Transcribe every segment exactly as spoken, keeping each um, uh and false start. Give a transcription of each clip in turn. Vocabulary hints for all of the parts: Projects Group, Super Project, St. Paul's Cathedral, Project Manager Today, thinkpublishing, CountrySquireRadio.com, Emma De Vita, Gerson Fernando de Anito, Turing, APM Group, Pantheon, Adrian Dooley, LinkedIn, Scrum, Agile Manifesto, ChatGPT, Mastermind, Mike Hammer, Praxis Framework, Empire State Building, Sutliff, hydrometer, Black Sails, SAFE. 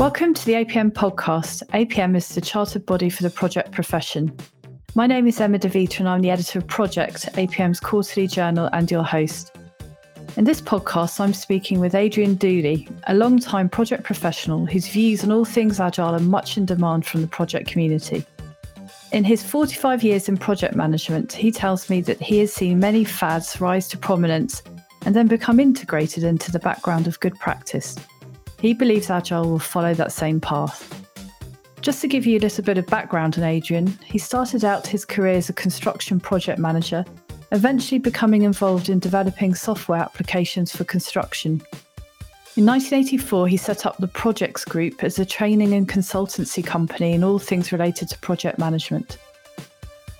Welcome to the A P M podcast. A P M is the chartered body for the project profession. My name is Emma De Vita and I'm the editor of Project, A P M's quarterly journal, and your host. In this podcast, I'm speaking with Adrian Dooley, a long-time project professional whose views on all things agile are much in demand from the project community. In his forty-five years in project management, he tells me that he has seen many fads rise to prominence and then become integrated into the background of good practice. He believes agile will follow that same path. Just to give you a little bit of background on Adrian, he started out his career as a construction project manager, eventually becoming involved in developing software applications for construction. In nineteen eighty-four, he set up the Projects Group as a training and consultancy company in all things related to project management.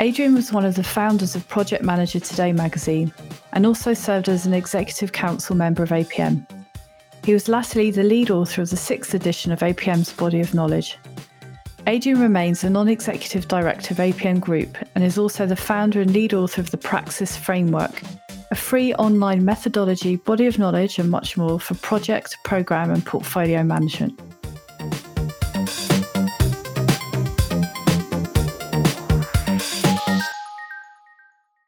Adrian was one of the founders of Project Manager Today magazine and also served as an executive council member of A P M. He was latterly the lead author of the sixth edition of A P M's Body of Knowledge. Adrian remains a non-executive director of A P M Group and is also the founder and lead author of the Praxis Framework, a free online methodology, body of knowledge and much more for project, program and portfolio management.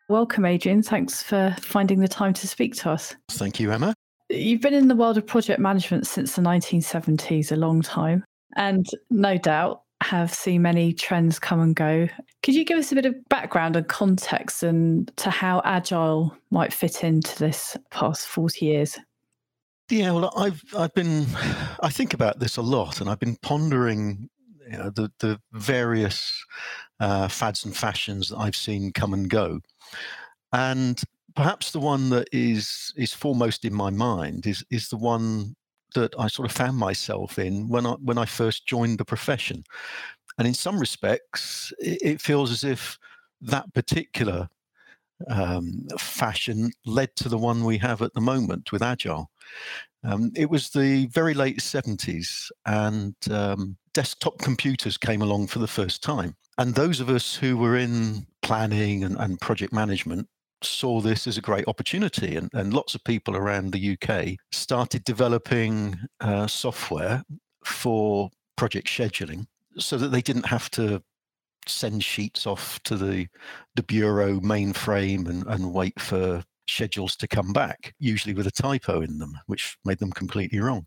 Welcome, Adrian. Thanks for finding the time to speak to us. Thank you, Emma. You've been in the world of project management since the nineteen seventies, a long time, and no doubt have seen many trends come and go. Could you give us a bit of background and context and to how agile might fit into this past forty years? Yeah, well, I've I've been I think about this a lot, and I've been pondering, you know, the the various uh, fads and fashions that I've seen come and go, and perhaps the one that is is foremost in my mind is is the one that I sort of found myself in when I when I first joined the profession. And in some respects, it, it feels as if that particular um, fashion led to the one we have at the moment with Agile. Um, it was the very late seventies, and um, desktop computers came along for the first time. And those of us who were in planning and, and project management saw this as a great opportunity, and, and lots of people around the U K started developing uh, software for project scheduling so that they didn't have to send sheets off to the, the bureau mainframe and, and wait for schedules to come back, usually with a typo in them, which made them completely wrong.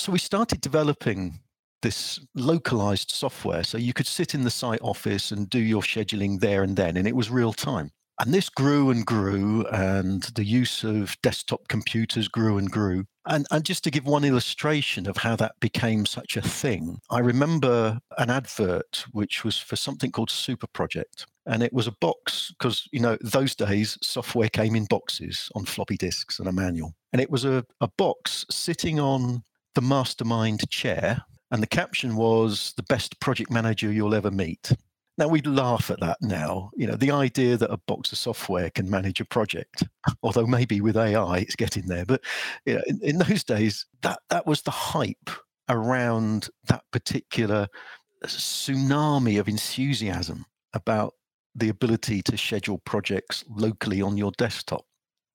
So we started developing this localized software so you could sit in the site office and do your scheduling there and then, and it was real time. And this grew and grew, and the use of desktop computers grew and grew. And, and just to give one illustration of how that became such a thing, I remember an advert which was for something called Super Project. And it was a box, because, you know, those days software came in boxes on floppy disks and a manual. And it was a, a box sitting on the Mastermind chair. And the caption was, "The best project manager you'll ever meet." Now, we'd laugh at that now, you know, the idea that a box of software can manage a project, although maybe with A I it's getting there. But you know, in, in those days, that, that was the hype around that particular tsunami of enthusiasm about the ability to schedule projects locally on your desktop.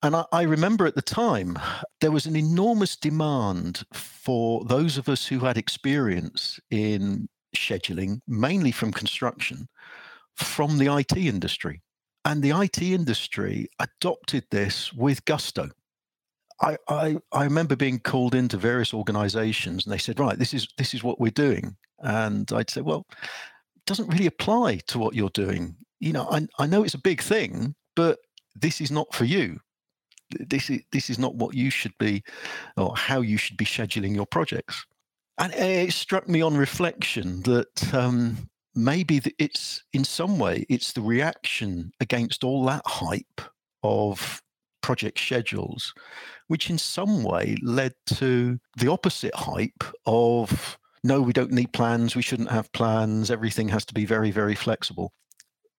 And I, I remember at the time, there was an enormous demand for those of us who had experience in scheduling, mainly from construction, from the I T industry. And the I T industry adopted this with gusto. I, I, I remember being called into various organizations and they said, "Right, this is this is what we're doing." And I'd say, "Well, it doesn't really apply to what you're doing. You know, I, I know it's a big thing, but this is not for you. This is this is not what you should be, or how you should be scheduling your projects." And it struck me on reflection that um, maybe it's, in some way, it's the reaction against all that hype of project schedules, which in some way led to the opposite hype of, no, we don't need plans, we shouldn't have plans, everything has to be very, very flexible.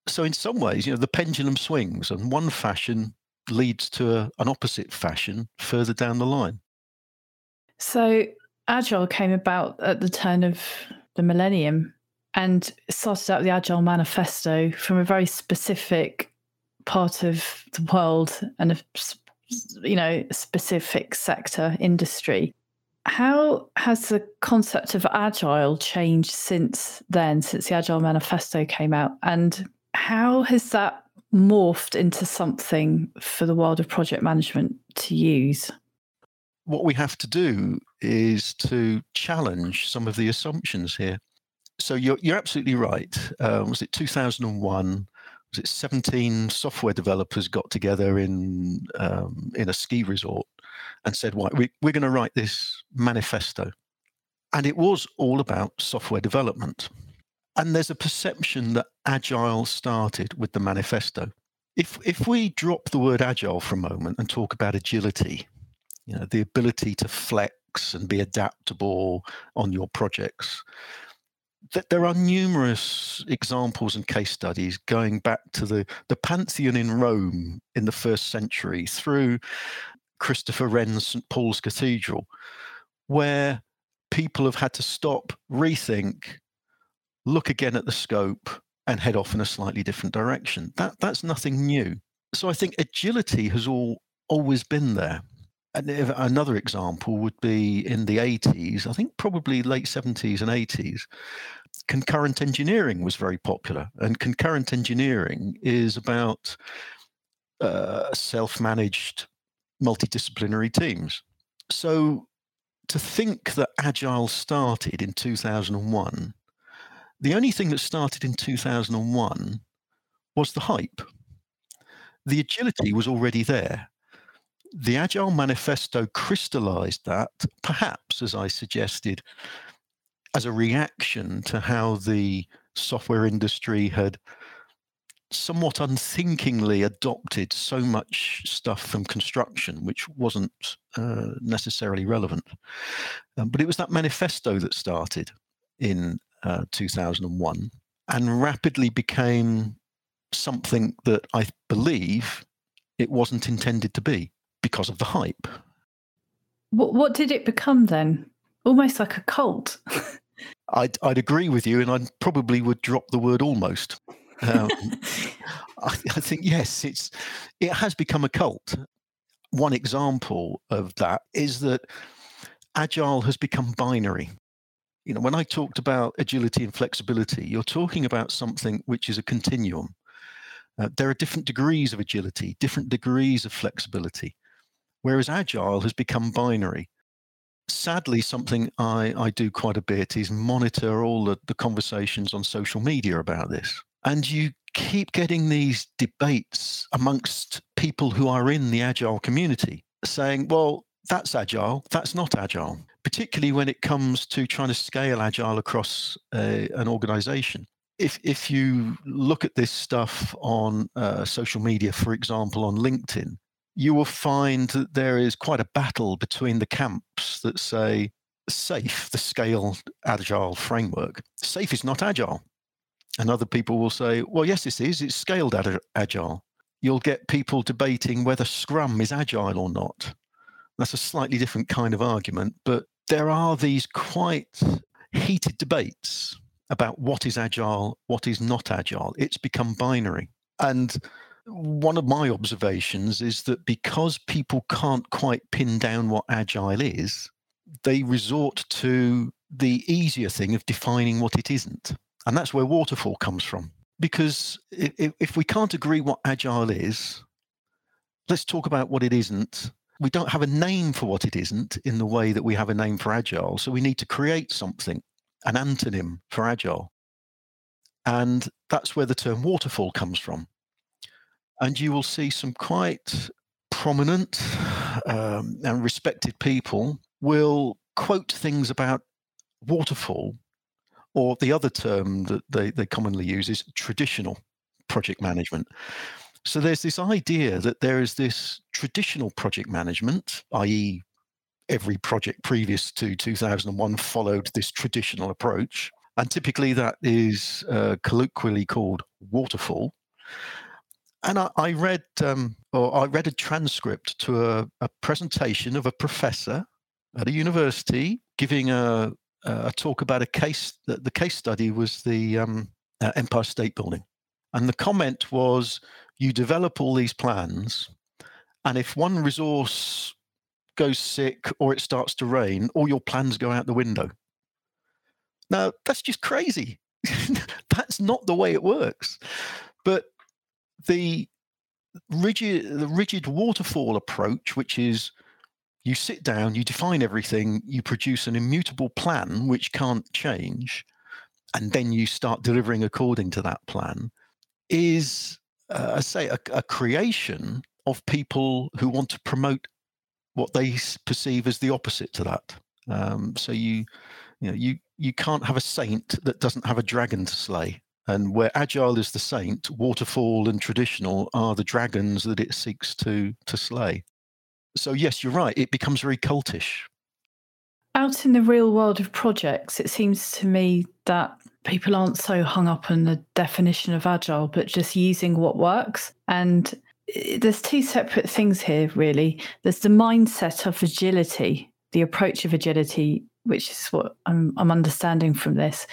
So in some ways, you know, the pendulum swings, and one fashion leads to a, an opposite fashion further down the line. So Agile came about at the turn of the millennium and started out the Agile Manifesto from a very specific part of the world and a, you know, specific sector industry. How has the concept of Agile changed since then, since the Agile Manifesto came out? And how has that morphed into something for the world of project management to use? What we have to do is to challenge some of the assumptions here. So you're, you're absolutely right. Uh, was it two thousand one? Was it seventeen software developers got together in um, in a ski resort and said, "Why we, we're going to write this manifesto?" And it was all about software development. And there's a perception that Agile started with the manifesto. If if we drop the word Agile for a moment and talk about agility, you know, the ability to flex and be adaptable on your projects, that there are numerous examples and case studies going back to the, the Pantheon in Rome in the first century through Christopher Wren's Saint Paul's Cathedral, where people have had to stop, rethink, look again at the scope, and head off in a slightly different direction. That that's nothing new. So I think agility has all always been there. And another example would be in the eighties, I think probably late seventies and eighties, concurrent engineering was very popular. And concurrent engineering is about uh, self-managed multidisciplinary teams. So to think that Agile started in two thousand one, the only thing that started in two thousand one was the hype. The agility was already there. The Agile Manifesto crystallized that, perhaps, as I suggested, as a reaction to how the software industry had somewhat unthinkingly adopted so much stuff from construction, which wasn't uh, necessarily relevant. Um, but it was that manifesto that started in uh, two thousand one and rapidly became something that I believe it wasn't intended to be, because of the hype. What, what did it become then? Almost like a cult. I'd, I'd agree with you, and I probably would drop the word almost. Um, I, I think, yes, it's it has become a cult. One example of that is that Agile has become binary. You know, when I talked about agility and flexibility, you're talking about something which is a continuum. Uh, there are different degrees of agility, different degrees of flexibility, whereas Agile has become binary. Sadly, something I, I do quite a bit is monitor all the, the conversations on social media about this. And you keep getting these debates amongst people who are in the Agile community saying, well, that's Agile, that's not Agile, particularly when it comes to trying to scale Agile across a, an organization. If if you look at this stuff on uh, social media, for example, on LinkedIn, you will find that there is quite a battle between the camps that say SAFE, the Scale Agile Framework, SAFE is not Agile. And other people will say, well, yes, this is, it's Scaled Agile. You'll get people debating whether Scrum is Agile or not. That's a slightly different kind of argument, but there are these quite heated debates about what is Agile, what is not Agile. It's become binary. And one of my observations is that because people can't quite pin down what Agile is, they resort to the easier thing of defining what it isn't. And that's where waterfall comes from. Because if we can't agree what Agile is, let's talk about what it isn't. We don't have a name for what it isn't in the way that we have a name for Agile. So we need to create something, an antonym for Agile. And that's where the term waterfall comes from. And you will see some quite prominent um, and respected people will quote things about waterfall, or the other term that they, they commonly use is traditional project management. So there's this idea that there is this traditional project management, that is every project previous to two thousand one followed this traditional approach. And typically that is uh, colloquially called waterfall. And I, I read, um, or I read a transcript to a, a presentation of a professor at a university giving a, a talk about a case. That the case study was the um, uh, Empire State Building, and the comment was, "You develop all these plans, and if one resource goes sick or it starts to rain, all your plans go out the window. Now, that's just crazy. That's not the way it works. But the rigid, the rigid waterfall approach, which is you sit down, you define everything, you produce an immutable plan which can't change, and then you start delivering according to that plan, is, uh, I say, a, a creation of people who want to promote what they perceive as the opposite to that. Um, so you, you know, you you can't have a saint that doesn't have a dragon to slay. And where Agile is the saint, waterfall and traditional are the dragons that it seeks to to slay. So yes, you're right, it becomes very cultish. Out in the real world of projects, it seems to me that people aren't so hung up on the definition of Agile, but just using what works. And there's two separate things here, really. There's the mindset of agility, the approach of agility, which is what I'm, I'm understanding from this.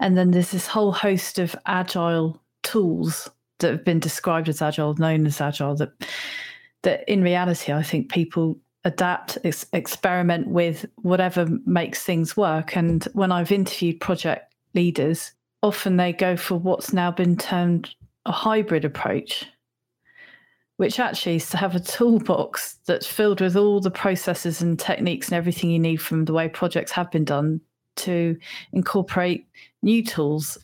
And then there's this whole host of Agile tools that have been described as Agile, known as Agile, that that in reality, I think people adapt, ex- experiment with whatever makes things work. And when I've interviewed project leaders, often they go for what's now been termed a hybrid approach, which actually is to have a toolbox that's filled with all the processes and techniques and everything you need from the way projects have been done to incorporate new tools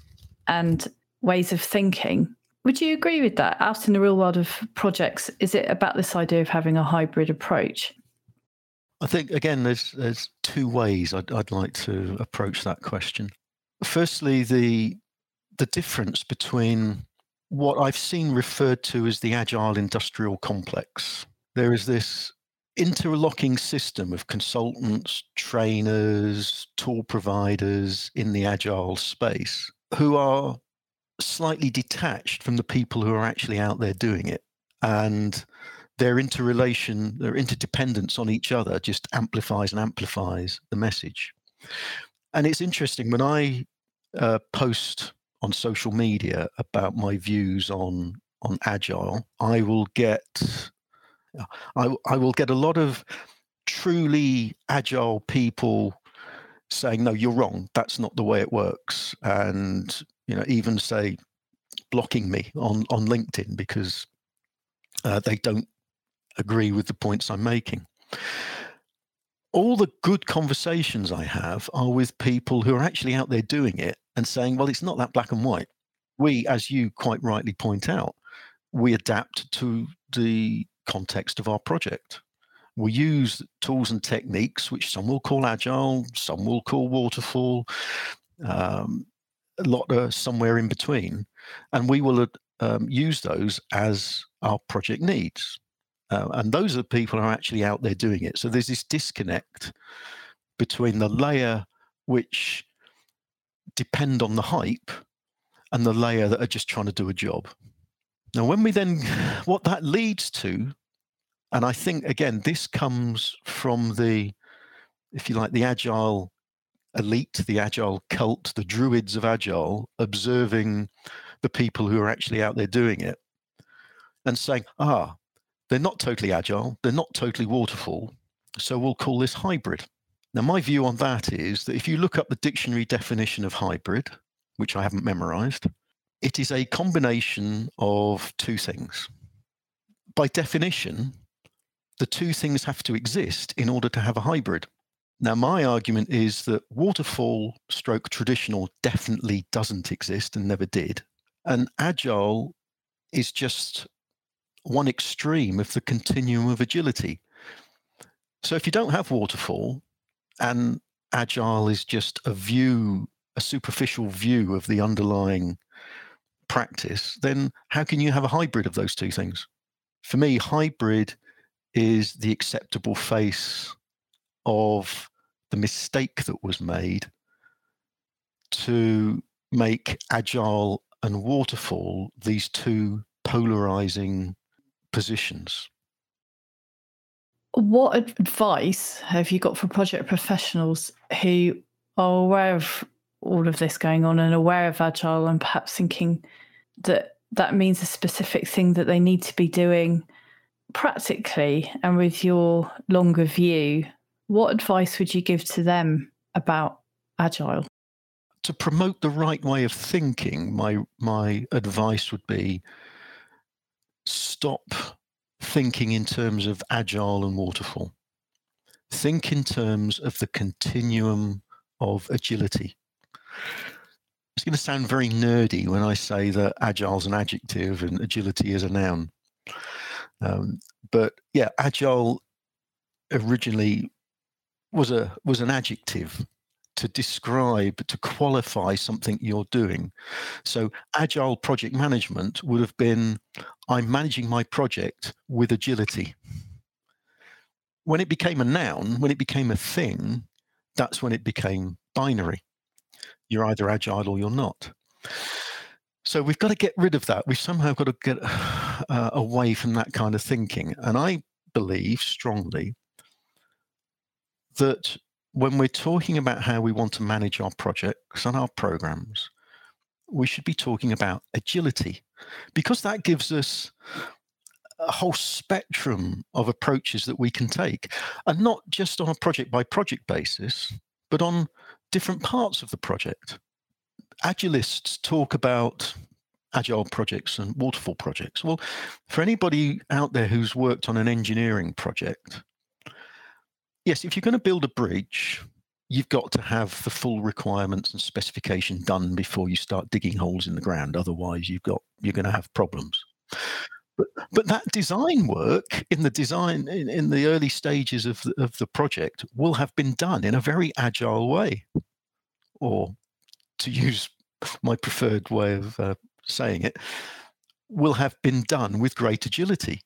and ways of thinking. Would you agree with that? Out in the real world of projects, is it about this idea of having a hybrid approach? I think, again, there's there's two ways I'd, I'd like to approach that question. Firstly, the the difference between what I've seen referred to as the Agile industrial complex. There is this interlocking system of consultants, trainers, tool providers in the Agile space who are slightly detached from the people who are actually out there doing it. And their interrelation, their interdependence on each other just amplifies and amplifies the message. And it's interesting, when I uh, post on social media about my views on on Agile, I will get I, I will get a lot of truly Agile people saying, no, you're wrong, that's not the way it works. And, you know, even say blocking me on, on LinkedIn because uh, they don't agree with the points I'm making. All the good conversations I have are with people who are actually out there doing it and saying, well, it's not that black and white. We, as you quite rightly point out, we adapt to the context of our project. We use tools and techniques, which some will call Agile, some will call waterfall, um, a lot uh, somewhere in between, and we will um, use those as our project needs. Uh, and those are the people who are actually out there doing it. So there's this disconnect between the layer which depend on the hype and the layer that are just trying to do a job. Now, when we then, what that leads to, and I think, again, this comes from the, if you like, the Agile elite, the Agile cult, the druids of Agile, observing the people who are actually out there doing it and saying, ah, they're not totally Agile, they're not totally waterfall, so we'll call this hybrid. Now, my view on that is that if you look up the dictionary definition of hybrid, which I haven't memorized, it is a combination of two things. By definition, the two things have to exist in order to have a hybrid. Now, my argument is that waterfall stroke traditional definitely doesn't exist and never did. And Agile is just one extreme of the continuum of agility. So if you don't have waterfall and Agile is just a view, a superficial view of the underlying practice, then how can you have a hybrid of those two things? For me, hybrid is the acceptable face of the mistake that was made to make Agile and waterfall these two polarizing positions. What advice have you got for project professionals who are aware of all of this going on and aware of Agile and perhaps thinking that that means a specific thing that they need to be doing practically and with your longer view, what advice would you give to them about Agile? To promote the right way of thinking, my my advice would be stop thinking in terms of Agile and waterfall. Think in terms of the continuum of agility. It's going to sound very nerdy when I say that Agile is an adjective and agility is a noun. Um, but yeah, Agile originally was a was an adjective to describe, to qualify something you're doing. So Agile project management would have been, I'm managing my project with agility. When it became a noun, when it became a thing, that's when it became binary. You're either agile or you're not. So we've got to get rid of that. We've somehow got to get uh, away from that kind of thinking. And I believe strongly that when we're talking about how we want to manage our projects and our programs, we should be talking about agility, because that gives us a whole spectrum of approaches that we can take, and not just on a project by project basis, but on different parts of the project. Agilists talk about agile projects and waterfall projects. Well, for anybody out there who's worked on an engineering project, yes, if you're going to build a bridge, you've got to have the full requirements and specification done before you start digging holes in the ground. Otherwise, you've got you're going to have problems. But, but that design work in the design in, in the early stages of the, of the project will have been done in a very agile way, or to use my preferred way of uh, saying it, will have been done with great agility.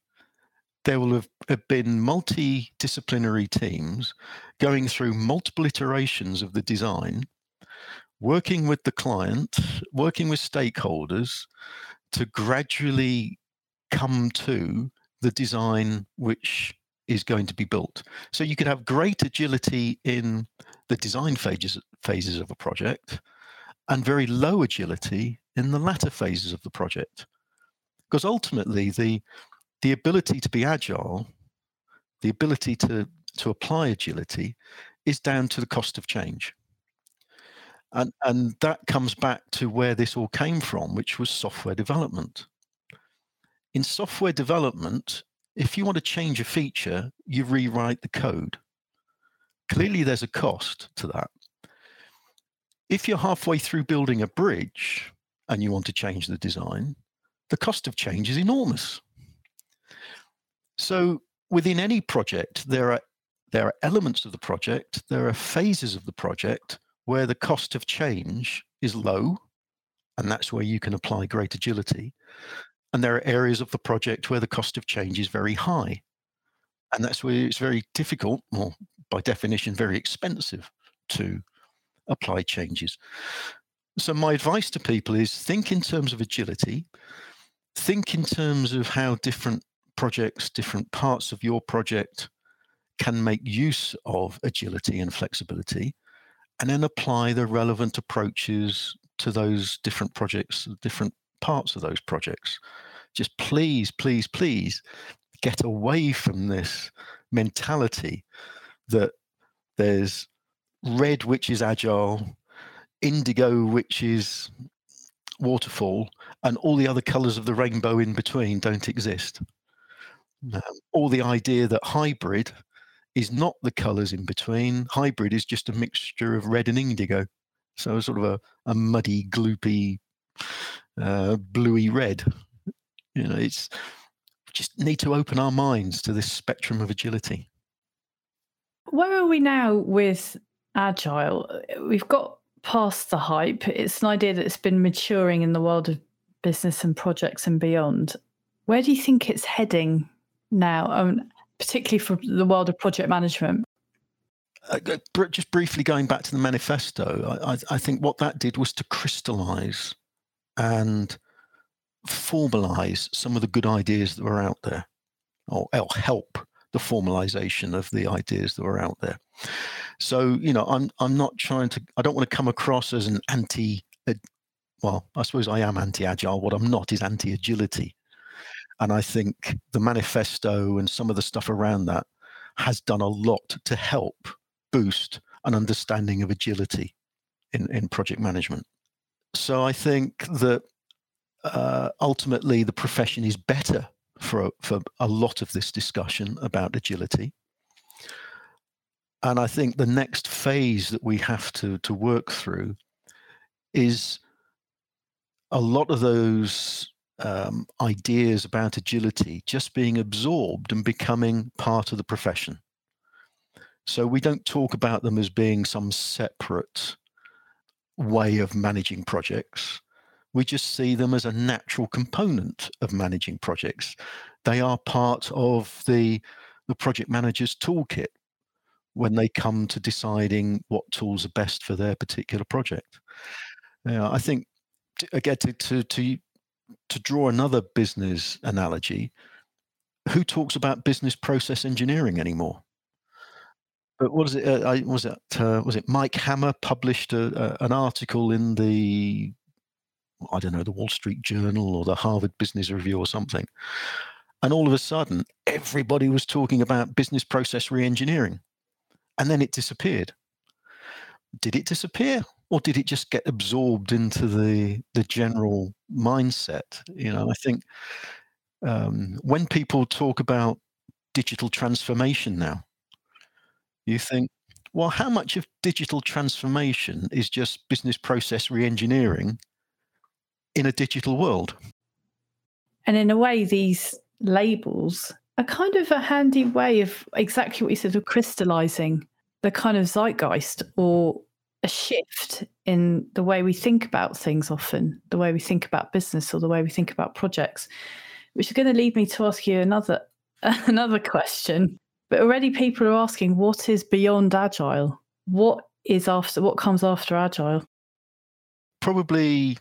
There will have, have been multidisciplinary teams going through multiple iterations of the design, working with the client, working with stakeholders to gradually come to the design which is going to be built. So you could have great agility in the design phases, phases of a project, and very low agility in the latter phases of the project. Because ultimately, the the ability to be agile, the ability to, to apply agility, is down to the cost of change. And, and that comes back to where this all came from, which was software development. In software development, if you want to change a feature, you rewrite the code. Clearly, there's a cost to that. If you're halfway through building a bridge and you want to change the design, the cost of change is enormous. So within any project, there are there are elements of the project, there are phases of the project where the cost of change is low, and that's where you can apply great agility. And there are areas of the project where the cost of change is very high, and that's where it's very difficult, or by definition, very expensive to apply changes. So my advice to people is think in terms of agility, think in terms of how different projects, different parts of your project can make use of agility and flexibility, and then apply the relevant approaches to those different projects, different parts of those projects. Just please, please, please get away from this mentality that there's red, which is agile, indigo, which is waterfall, and all the other colors of the rainbow in between don't exist. Um, or the idea that hybrid is not the colors in between. Hybrid is just a mixture of red and indigo. So sort of a, a muddy, gloopy, uh, bluey red. You know, it's just need to open our minds to this spectrum of agility. Where are we now with Agile? We've got past the hype. It's an idea that's been maturing in the world of business and projects and beyond. Where do you think it's heading now, um, particularly for the world of project management? Uh, just briefly going back to the manifesto, I, I think what that did was to crystallize and formalize some of the good ideas that were out there, or help the formalization of the ideas that were out there. So, you know, I'm I'm not trying to, I don't want to come across as an anti, well, I suppose I am anti-agile. What I'm not is anti-agility. And I think the manifesto and some of the stuff around that has done a lot to help boost an understanding of agility in, in project management. So I think that uh, ultimately the profession is better for, for a lot of this discussion about agility. And I think the next phase that we have to, to work through is a lot of those um, ideas about agility just being absorbed and becoming part of the profession. So we don't talk about them as being some separate way of managing projects. We just see them as a natural component of managing projects. They are part of the, the project manager's toolkit when they come to deciding what tools are best for their particular project. Now, I think, to, again, to, to, to, to draw another business analogy, who talks about business process engineering anymore? But what is it? Uh, I, was it uh, was it Mike Hammer published a, a, an article in the, I don't know, the Wall Street Journal or the Harvard Business Review or something, and all of a sudden everybody was talking about business process reengineering, and then it disappeared. Did it disappear, or did it just get absorbed into the the general mindset? You know, I think um, when people talk about digital transformation now, you think, well, how much of digital transformation is just business process reengineering in a digital world? And in a way, these labels are kind of a handy way of exactly what you said, of crystallizing the kind of zeitgeist or a shift in the way we think about things often, the way we think about business or the way we think about projects, which is going to lead me to ask you another another question. But already people are asking, what is beyond Agile? What is after? What comes after Agile? Probably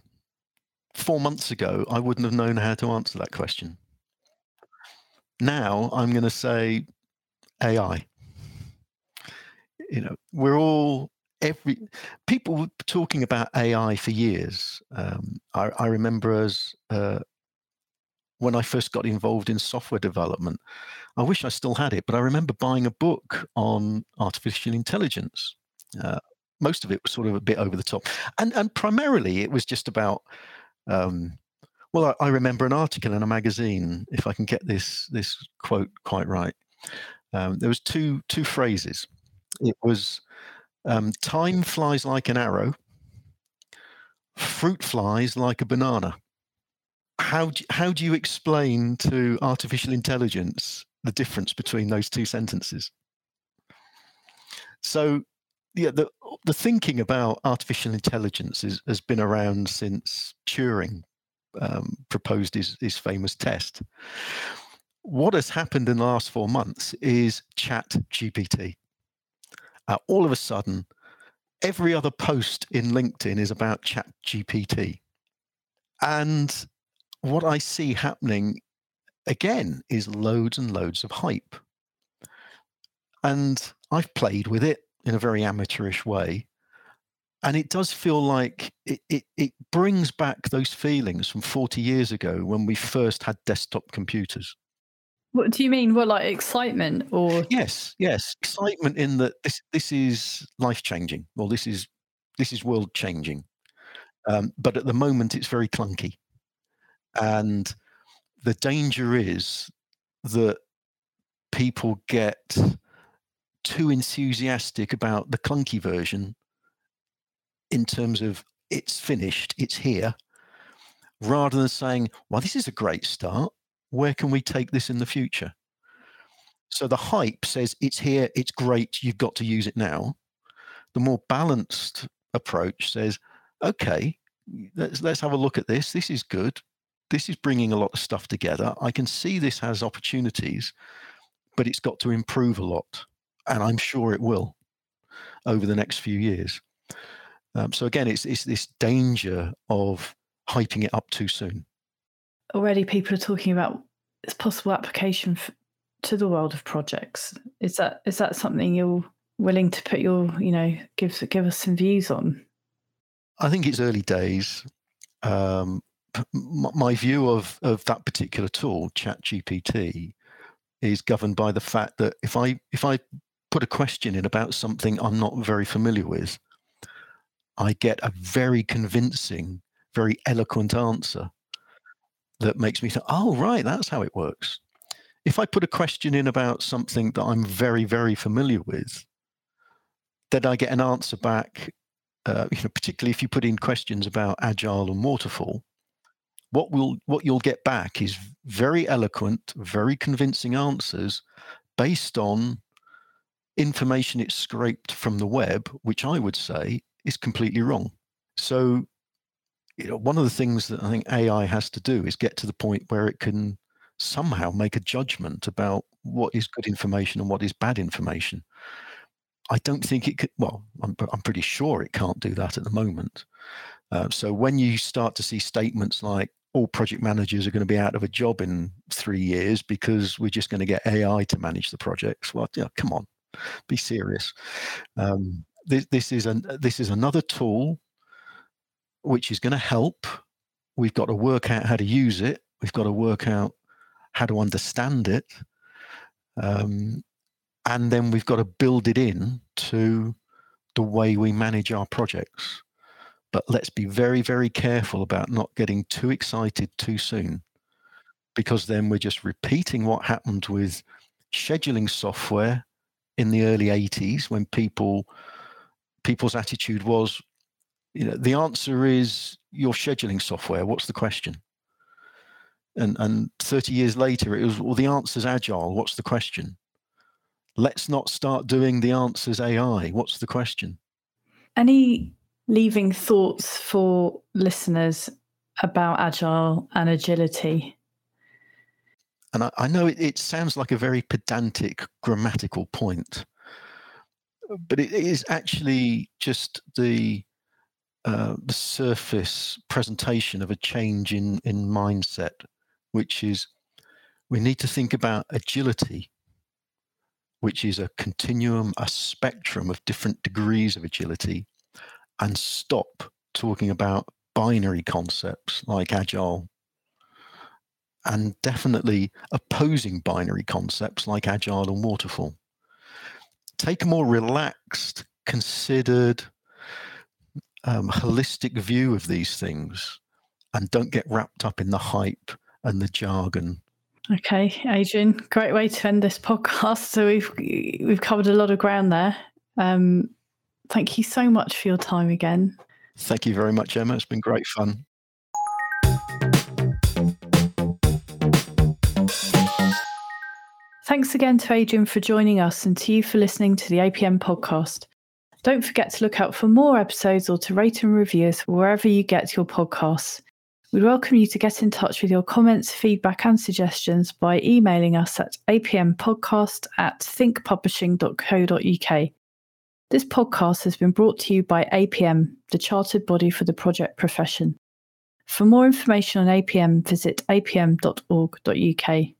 four months ago, I wouldn't have known how to answer that question. Now I'm going to say A I. You know, we're all every people were talking about A I for years. Um, I, I remember as uh, when I first got involved in software development. I wish I still had it, but I remember buying a book on artificial intelligence. Uh, most of it was sort of a bit over the top. And and primarily it was just about, um, well, I, I remember an article in a magazine, if I can get this this quote quite right. Um, there was two two phrases. It was, um, time flies like an arrow, fruit flies like a banana. How do, how do you explain to artificial intelligence the difference between those two sentences? So, yeah, the the thinking about artificial intelligence is, has been around since Turing um, proposed his, his famous test. What has happened in the last four months is ChatGPT. Uh, all of a sudden, every other post in LinkedIn is about ChatGPT. And what I see happening again is loads and loads of hype. And I've played with it in a very amateurish way. And it does feel like it, it, it brings back those feelings from forty years ago when we first had desktop computers. What do you mean? What, like excitement or? Yes, yes. Excitement in that this, this is life-changing, or this is, this is world-changing. Um, but at the moment, it's very clunky. And the danger is that people get too enthusiastic about the clunky version in terms of it's finished, it's here, rather than saying, well, this is a great start. Where can we take this in the future? So the hype says it's here, it's great, you've got to use it now. The more balanced approach says, okay, let's let's have a look at this. This is good. This is bringing a lot of stuff together. I can see this has opportunities, but it's got to improve a lot. And I'm sure it will over the next few years. Um, so again, it's, it's this danger of hyping it up too soon. Already people are talking about its possible application f- to the world of projects. Is that is that something you're willing to put your, you know, give, give us some views on? I think it's early days. Um, my view of, of that particular tool, ChatGPT, is governed by the fact that if I if I put a question in about something I'm not very familiar with, I get a very convincing, very eloquent answer that makes me think, oh, right, that's how it works. If I put a question in about something that I'm very, very familiar with, then I get an answer back, uh, you know, particularly if you put in questions about Agile and Waterfall. What will what you'll get back is very eloquent, very convincing answers based on information it's scraped from the web, which I would say is completely wrong. So, you know, one of the things that I think A I has to do is get to the point where it can somehow make a judgment about what is good information and what is bad information. I don't think it could, well, I'm, I'm pretty sure it can't do that at the moment. Uh, so when you start to see statements like, all project managers are going to be out of a job in three years because we're just going to get A I to manage the projects. Well, yeah, come on, be serious. Um, this, this is an, this is another tool which is going to help. We've got to work out how to use it. We've got to work out how to understand it. Um, and then we've got to build it in to the way we manage our projects. But let's be very, very careful about not getting too excited too soon, because then we're just repeating what happened with scheduling software in the early eighties, when people people's attitude was, you know, the answer is your scheduling software. What's the question? And and thirty years later, it was, well, the answer's Agile. What's the question? Let's not start doing the answer's A I. What's the question? Any leaving thoughts for listeners about Agile and agility? And I, I know it, it sounds like a very pedantic grammatical point, but it is actually just the uh, the surface presentation of a change in, in mindset, which is we need to think about agility, which is a continuum, a spectrum of different degrees of agility, and stop talking about binary concepts like Agile, and definitely opposing binary concepts like Agile and Waterfall. Take a more relaxed, considered, um, holistic view of these things, and don't get wrapped up in the hype and the jargon. Okay, Adrian, great way to end this podcast. So we've we've covered a lot of ground there. Um, Thank you so much for your time again. Thank you very much, Emma. It's been great fun. Thanks again to Adrian for joining us, and to you for listening to the A P M podcast. Don't forget to look out for more episodes or to rate and review us wherever you get your podcasts. We welcome you to get in touch with your comments, feedback and suggestions by emailing us at a p m podcast at think publishing dot co dot u k. This podcast has been brought to you by A P M, the chartered body for the project profession. For more information on A P M, visit a p m dot org dot u k.